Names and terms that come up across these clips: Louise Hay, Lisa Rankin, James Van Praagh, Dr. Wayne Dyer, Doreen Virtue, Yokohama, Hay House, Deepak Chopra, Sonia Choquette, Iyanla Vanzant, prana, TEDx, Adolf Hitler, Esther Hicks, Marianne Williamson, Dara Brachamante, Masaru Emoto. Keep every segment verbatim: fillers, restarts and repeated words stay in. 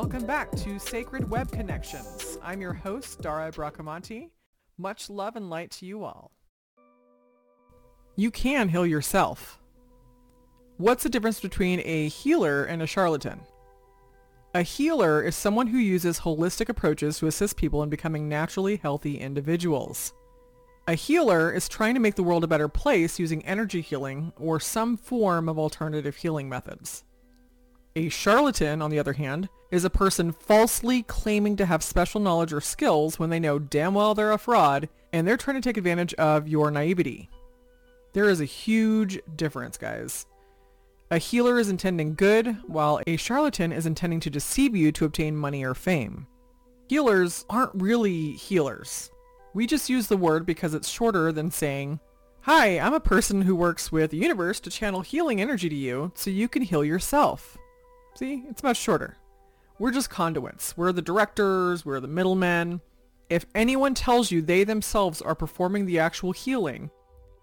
Welcome back to Sacred Web Connections. I'm your host, Dara Brachamante. Much love and light to you all. You can heal yourself. What's the difference between a healer and a charlatan? A healer is someone who uses holistic approaches to assist people in becoming naturally healthy individuals. A healer is trying to make the world a better place using energy healing or some form of alternative healing methods. A charlatan, on the other hand, is a person falsely claiming to have special knowledge or skills when they know damn well they're a fraud and they're trying to take advantage of your naivety. There is a huge difference, guys. A healer is intending good, while a charlatan is intending to deceive you to obtain money or fame. Healers aren't really healers. We just use the word because it's shorter than saying, "Hi, I'm a person who works with the universe to channel healing energy to you so you can heal yourself." See, it's much shorter. We're just conduits. We're the directors, we're the middlemen. If anyone tells you they themselves are performing the actual healing,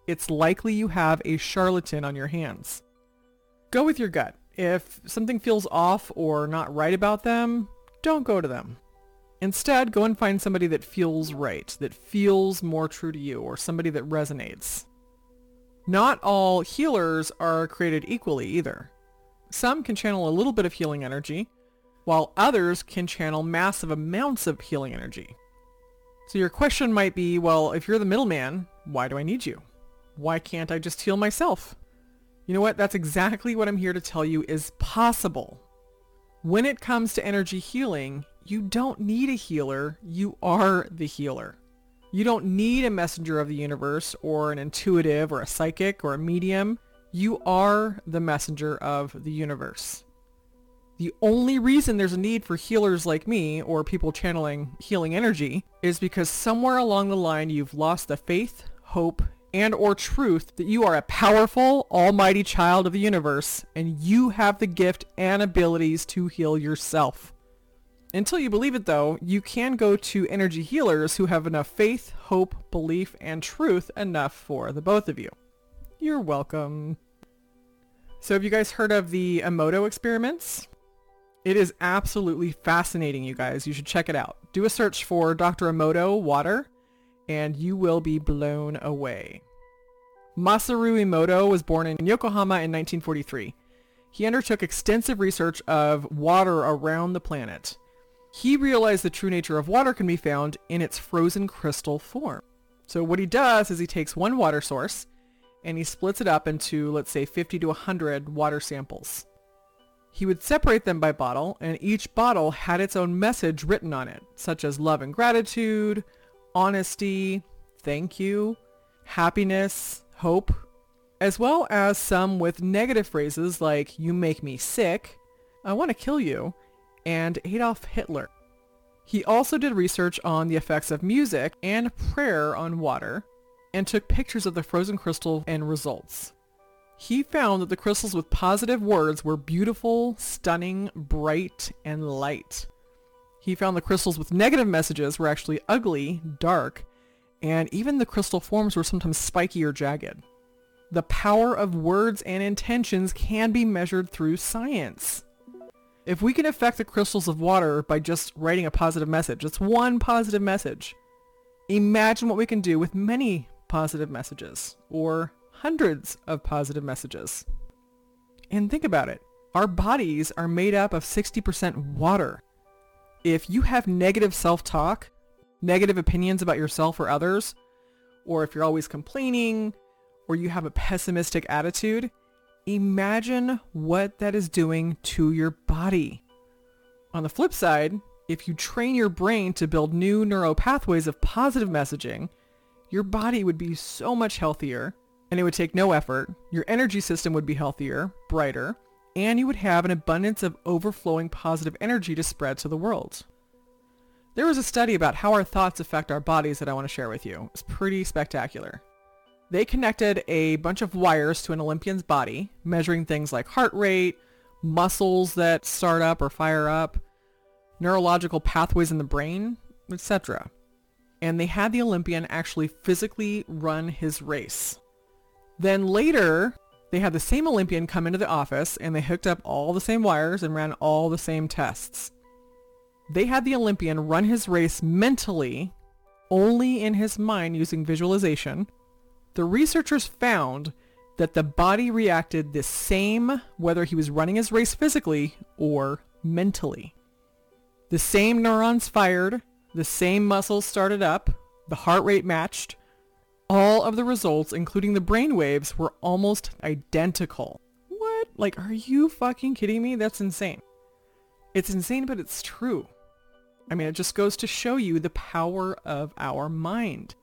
it's likely you have a charlatan on your hands. Go with your gut. If something feels off or not right about them, don't go to them. Instead, go and find somebody that feels right, that feels more true to you, or somebody that resonates. Not all healers are created equally either. Some can channel a little bit of healing energy, while others can channel massive amounts of healing energy. So your question might be, well, if you're the middleman, why do I need you? Why can't I just heal myself? You know what? That's exactly what I'm here to tell you is possible. When it comes to energy healing, you don't need a healer. You are the healer. You don't need a messenger of the universe or an intuitive or a psychic or a medium. You are the messenger of the universe. The only reason there's a need for healers like me or people channeling healing energy is because somewhere along the line you've lost the faith, hope, and or truth that you are a powerful, almighty child of the universe and you have the gift and abilities to heal yourself. Until you believe it though, you can go to energy healers who have enough faith, hope, belief, and truth enough for the both of you. You're welcome. So have you guys heard of the Emoto experiments? It is absolutely fascinating, you guys. You should check it out. Do a search for Doctor Emoto water and you will be blown away. Masaru Emoto was born in Yokohama in nineteen forty-three. He undertook extensive research of water around the planet. He realized the true nature of water can be found in its frozen crystal form. So what he does is he takes one water source and he splits it up into, let's say, fifty to one hundred water samples. He would separate them by bottle, and each bottle had its own message written on it, such as love and gratitude, honesty, thank you, happiness, hope, as well as some with negative phrases like, "You make me sick," "I want to kill you," and Adolf Hitler. He also did research on the effects of music and prayer on water, and took pictures of the frozen crystal and results. He found that the crystals with positive words were beautiful, stunning, bright, and light. He found the crystals with negative messages were actually ugly, dark, and even the crystal forms were sometimes spiky or jagged. The power of words and intentions can be measured through science. If we can affect the crystals of water by just writing a positive message, that's one positive message. Imagine what we can do with many positive messages, or hundreds of positive messages. And think about it. Our bodies are made up of sixty percent water. If you have negative self-talk, negative opinions about yourself or others, or if you're always complaining, or you have a pessimistic attitude, imagine what that is doing to your body. On the flip side, if you train your brain to build new neural pathways of positive messaging, your body would be so much healthier, and it would take no effort. Your energy system would be healthier, brighter, and you would have an abundance of overflowing positive energy to spread to the world. There was a study about how our thoughts affect our bodies that I want to share with you. It's pretty spectacular. They connected a bunch of wires to an Olympian's body, measuring things like heart rate, muscles that start up or fire up, neurological pathways in the brain, et cetera. And they had the Olympian actually physically run his race. Then later, they had the same Olympian come into the office and they hooked up all the same wires and ran all the same tests. They had the Olympian run his race mentally, only in his mind using visualization. The researchers found that the body reacted the same whether he was running his race physically or mentally. The same neurons fired, the same muscles started up, the heart rate matched. All of the results, including the brain waves, were almost identical. What? Like, are you fucking kidding me? That's insane. It's insane, but it's true. I mean, it just goes to show you the power of our mind.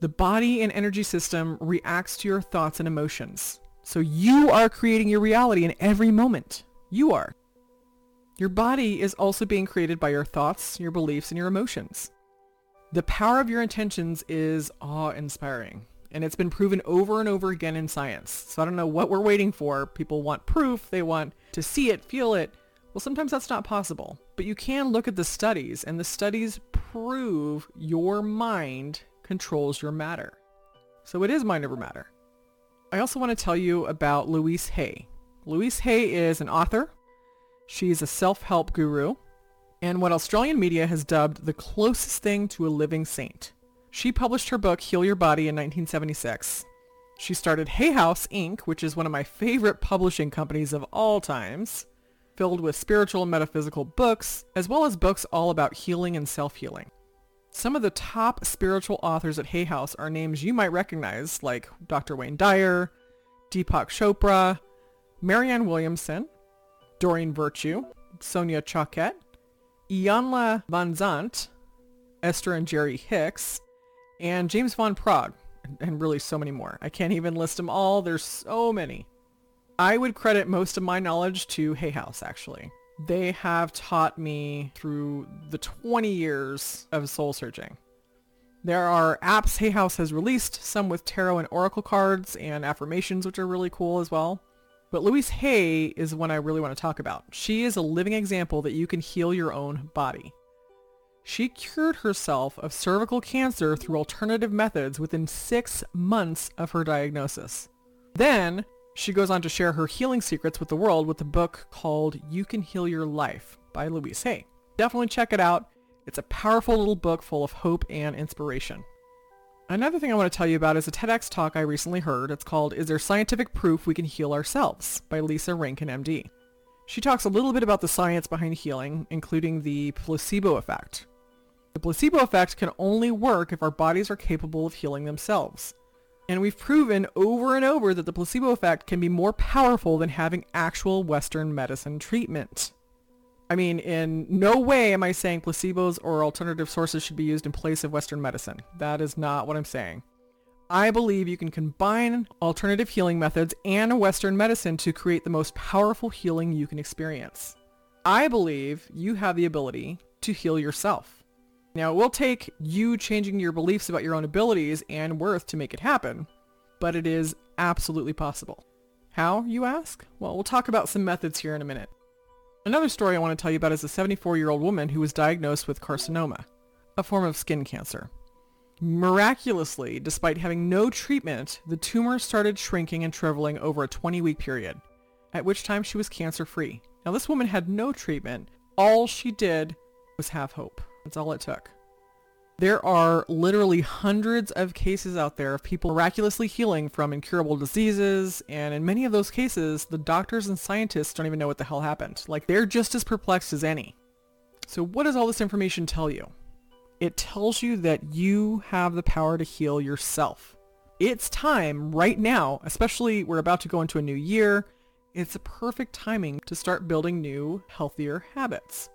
The body and energy system reacts to your thoughts and emotions. So you are creating your reality in every moment. You are. Your body is also being created by your thoughts, your beliefs, and your emotions. The power of your intentions is awe-inspiring, and it's been proven over and over again in science. So I don't know what we're waiting for. People want proof. They want to see it, feel it. Well, sometimes that's not possible, but you can look at the studies, and the studies prove your mind controls your matter. So it is mind over matter. I also want to tell you about Louise Hay. Louise Hay is an author. She's a self-help guru and what Australian media has dubbed the closest thing to a living saint. She published her book, Heal Your Body, in nineteen seventy-six. She started Hay House, Incorporated, which is one of my favorite publishing companies of all times, filled with spiritual and metaphysical books, as well as books all about healing and self-healing. Some of the top spiritual authors at Hay House are names you might recognize, like Doctor Wayne Dyer, Deepak Chopra, Marianne Williamson, Doreen Virtue, Sonia Choquette, Iyanla Vanzant, Esther and Jerry Hicks, and James Van Praagh, and really so many more. I can't even list them all. There's so many. I would credit most of my knowledge to Hay House, actually. They have taught me through the twenty years of soul searching. There are apps Hay House has released, some with tarot and oracle cards and affirmations, which are really cool as well. But Louise Hay is one I really want to talk about. She is a living example that you can heal your own body. She cured herself of cervical cancer through alternative methods within six months of her diagnosis. Then she goes on to share her healing secrets with the world with a book called You Can Heal Your Life by Louise Hay. Definitely check it out. It's a powerful little book full of hope and inspiration. Another thing I want to tell you about is a TEDx talk I recently heard. It's called Is There Scientific Proof We Can Heal Ourselves? By Lisa Rankin, M D. She talks a little bit about the science behind healing, including the placebo effect. The placebo effect can only work if our bodies are capable of healing themselves. And we've proven over and over that the placebo effect can be more powerful than having actual Western medicine treatment. I mean, in no way am I saying placebos or alternative sources should be used in place of Western medicine. That is not what I'm saying. I believe you can combine alternative healing methods and Western medicine to create the most powerful healing you can experience. I believe you have the ability to heal yourself. Now, it will take you changing your beliefs about your own abilities and worth to make it happen, but it is absolutely possible. How, you ask? Well, we'll talk about some methods here in a minute. Another story I want to tell you about is a seventy-four-year-old woman who was diagnosed with carcinoma, a form of skin cancer. Miraculously, despite having no treatment, the tumor started shrinking and shriveling over a twenty-week period, at which time she was cancer-free. Now, this woman had no treatment. All she did was have hope. That's all it took. There are literally hundreds of cases out there of people miraculously healing from incurable diseases, and in many of those cases, the doctors and scientists don't even know what the hell happened. Like, they're just as perplexed as any. So what does all this information tell you? It tells you that you have the power to heal yourself. It's time right now, especially we're about to go into a new year. It's a perfect timing to start building new, healthier habits.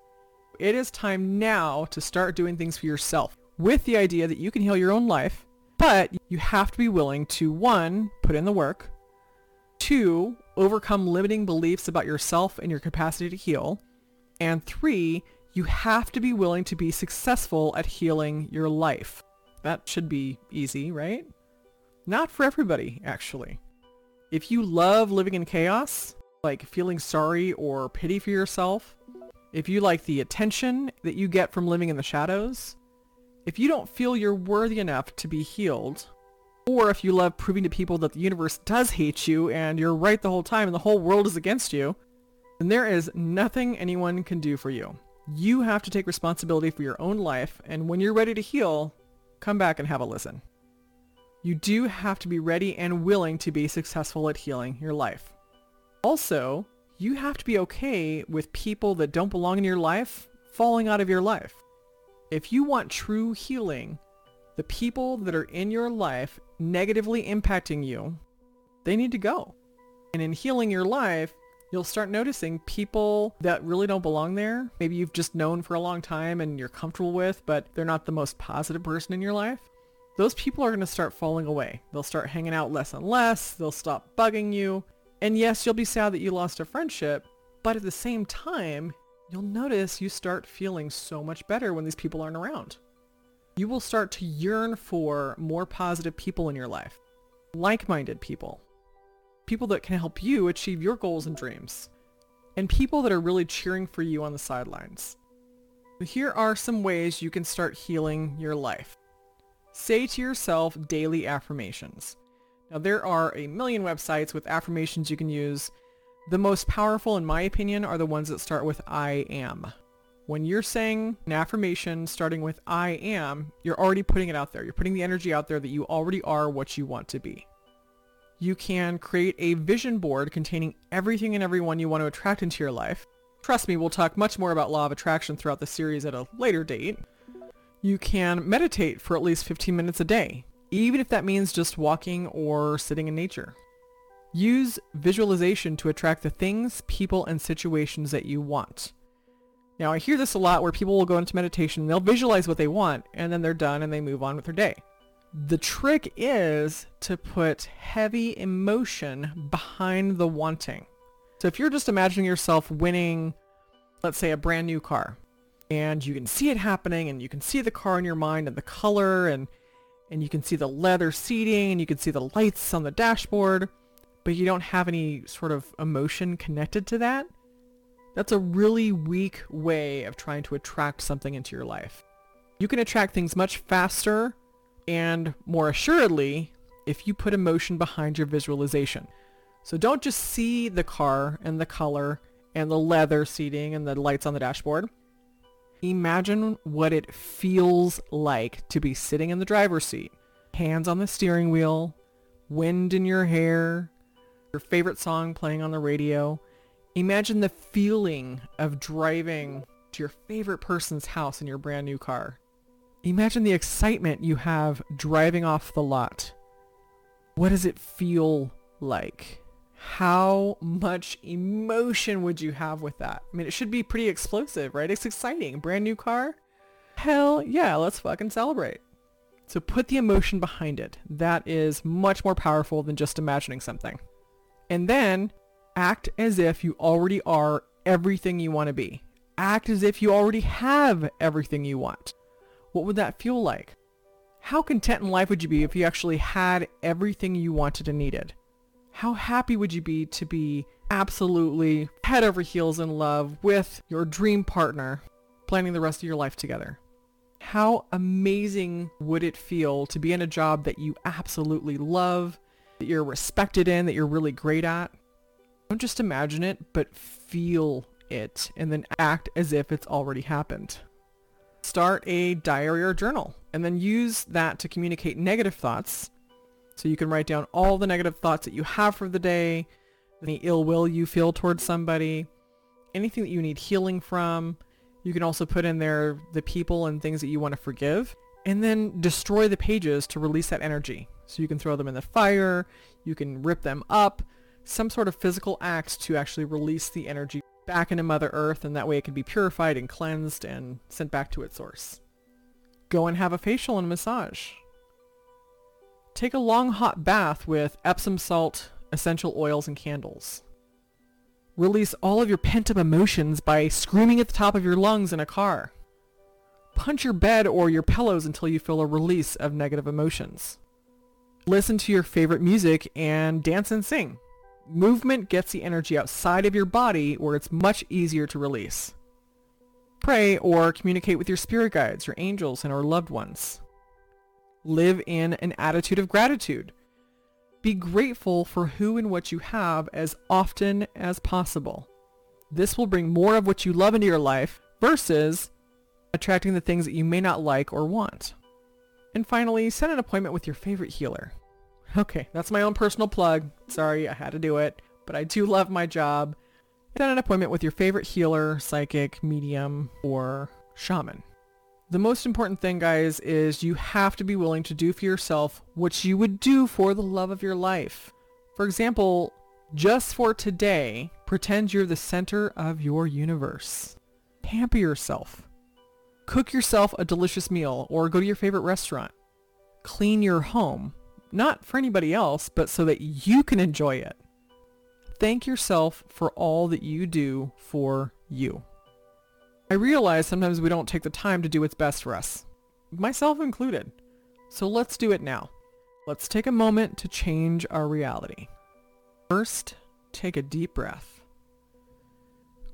It is time now to start doing things for yourself with the idea that you can heal your own life, but you have to be willing to, one, put in the work, two, overcome limiting beliefs about yourself and your capacity to heal, and three, you have to be willing to be successful at healing your life. That should be easy, right? Not for everybody, actually. If you love living in chaos, like feeling sorry or pity for yourself, if you like the attention that you get from living in the shadows, if you don't feel you're worthy enough to be healed, or if you love proving to people that the universe does hate you and you're right the whole time and the whole world is against you, then there is nothing anyone can do for you. You have to take responsibility for your own life, and when you're ready to heal, come back and have a listen. You do have to be ready and willing to be successful at healing your life. Also, you have to be okay with people that don't belong in your life falling out of your life. If you want true healing, the people that are in your life negatively impacting you, they need to go. And in healing your life, you'll start noticing people that really don't belong there. Maybe you've just known for a long time and you're comfortable with, but they're not the most positive person in your life. Those people are going to start falling away. They'll start hanging out less and less. They'll stop bugging you. And yes, you'll be sad that you lost a friendship, but at the same time, you'll notice you start feeling so much better when these people aren't around. You will start to yearn for more positive people in your life, like-minded people, people that can help you achieve your goals and dreams, and people that are really cheering for you on the sidelines. So here are some ways you can start healing your life. Say to yourself daily affirmations. Now, there are a million websites with affirmations you can use. The most powerful, in my opinion, are the ones that start with I am. When you're saying an affirmation starting with I am, you're already putting it out there. You're putting the energy out there that you already are what you want to be. You can create a vision board containing everything and everyone you want to attract into your life. Trust me, we'll talk much more about law of attraction throughout the series at a later date. You can meditate for at least fifteen minutes a day, even if that means just walking or sitting in nature. Use visualization to attract the things, people, and situations that you want. Now, I hear this a lot where people will go into meditation, they'll visualize what they want, and then they're done and they move on with their day. The trick is to put heavy emotion behind the wanting. So if you're just imagining yourself winning, let's say, a brand new car, and you can see it happening, and you can see the car in your mind and the color, and and you can see the leather seating, and you can see the lights on the dashboard, but you don't have any sort of emotion connected to that, that's a really weak way of trying to attract something into your life. You can attract things much faster and more assuredly if you put emotion behind your visualization. So don't just see the car and the color and the leather seating and the lights on the dashboard. Imagine what it feels like to be sitting in the driver's seat, hands on the steering wheel, wind in your hair, your favorite song playing on the radio. Imagine the feeling of driving to your favorite person's house in your brand new car. Imagine the excitement you have driving off the lot. What does it feel like? How much emotion would you have with that? I mean, it should be pretty explosive, right? It's exciting. Brand new car? Hell yeah, let's fucking celebrate. So put the emotion behind it. That is much more powerful than just imagining something. And then act as if you already are everything you want to be. Act as if you already have everything you want. What would that feel like? How content in life would you be if you actually had everything you wanted and needed? How happy would you be to be absolutely head over heels in love with your dream partner, planning the rest of your life together? How amazing would it feel to be in a job that you absolutely love, that you're respected in, that you're really great at? Don't just imagine it, but feel it and then act as if it's already happened. Start a diary or journal and then use that to communicate negative thoughts. So you can write down all the negative thoughts that you have for the day, any ill will you feel towards somebody, anything that you need healing from. You can also put in there the people and things that you want to forgive, and then destroy the pages to release that energy. So you can throw them in the fire, you can rip them up, some sort of physical act to actually release the energy back into Mother Earth, and that way it can be purified and cleansed and sent back to its source. Go and have a facial and massage. Take a long hot bath with Epsom salt, essential oils, and candles. Release all of your pent-up emotions by screaming at the top of your lungs in a car. Punch your bed or your pillows until you feel a release of negative emotions. Listen to your favorite music and dance and sing. Movement gets the energy outside of your body where it's much easier to release. Pray or communicate with your spirit guides, your angels, and our loved ones. Live in an attitude of gratitude. Be grateful for who and what you have as often as possible. This will bring more of what you love into your life, versus attracting the things that you may not like or want. And finally, set an appointment with your favorite healer. Okay, that's my own personal plug. Sorry, I had to do it, but I do love my job. Set an appointment with your favorite healer, psychic, medium, or shaman. The most important thing, guys, is you have to be willing to do for yourself what you would do for the love of your life. For example, just for today, pretend you're the center of your universe. Pamper yourself. Cook yourself a delicious meal or go to your favorite restaurant. Clean your home, not for anybody else, but so that you can enjoy it. Thank yourself for all that you do for you. I realize sometimes we don't take the time to do what's best for us, myself included. So let's do it now. Let's take a moment to change our reality. First, take a deep breath.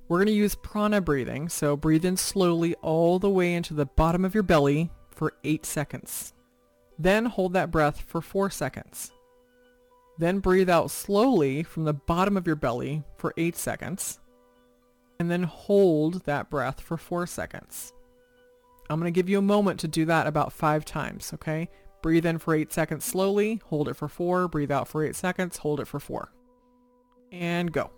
We're going to use prana breathing, so breathe in slowly all the way into the bottom of your belly for eight seconds. Then hold that breath for four seconds. Then breathe out slowly from the bottom of your belly for eight seconds. And then hold that breath for four seconds. I'm going to give you a moment to do that about five times, okay? Breathe in for eight seconds slowly, hold it for four, breathe out for eight seconds, hold it for four. And go.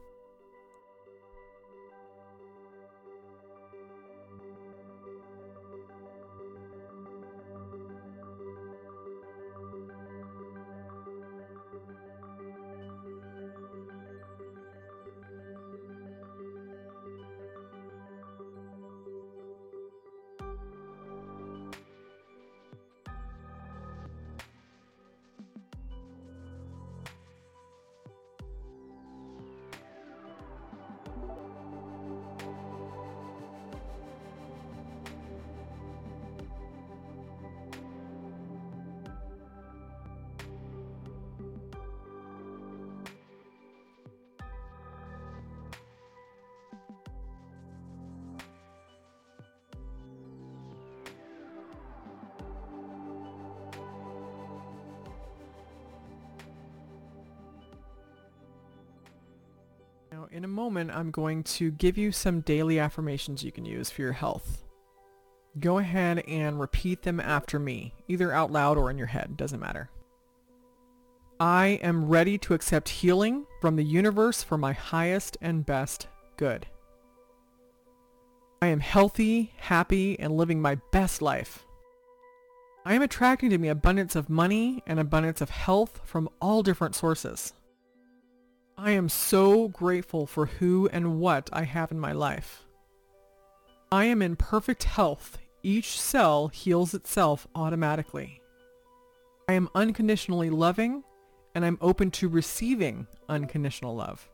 In a moment, I'm going to give you some daily affirmations you can use for your health. Go ahead and repeat them after me, either out loud or in your head, doesn't matter. I am ready to accept healing from the universe for my highest and best good. I am healthy, happy, and living my best life. I am attracting to me abundance of money and abundance of health from all different sources. I am so grateful for who and what I have in my life. I am in perfect health. Each cell heals itself automatically. I am unconditionally loving, and I'm open to receiving unconditional love.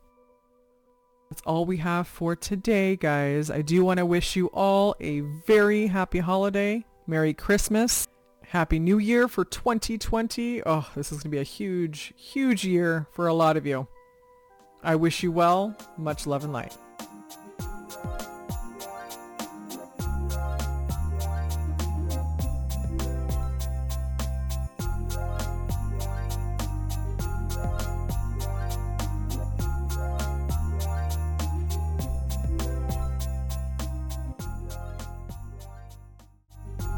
That's all we have for today, guys. I do want to wish you all a very happy holiday. Merry Christmas. Happy New Year for twenty twenty. Oh, this is going to be a huge, huge year for a lot of you. I wish you well, much love and light.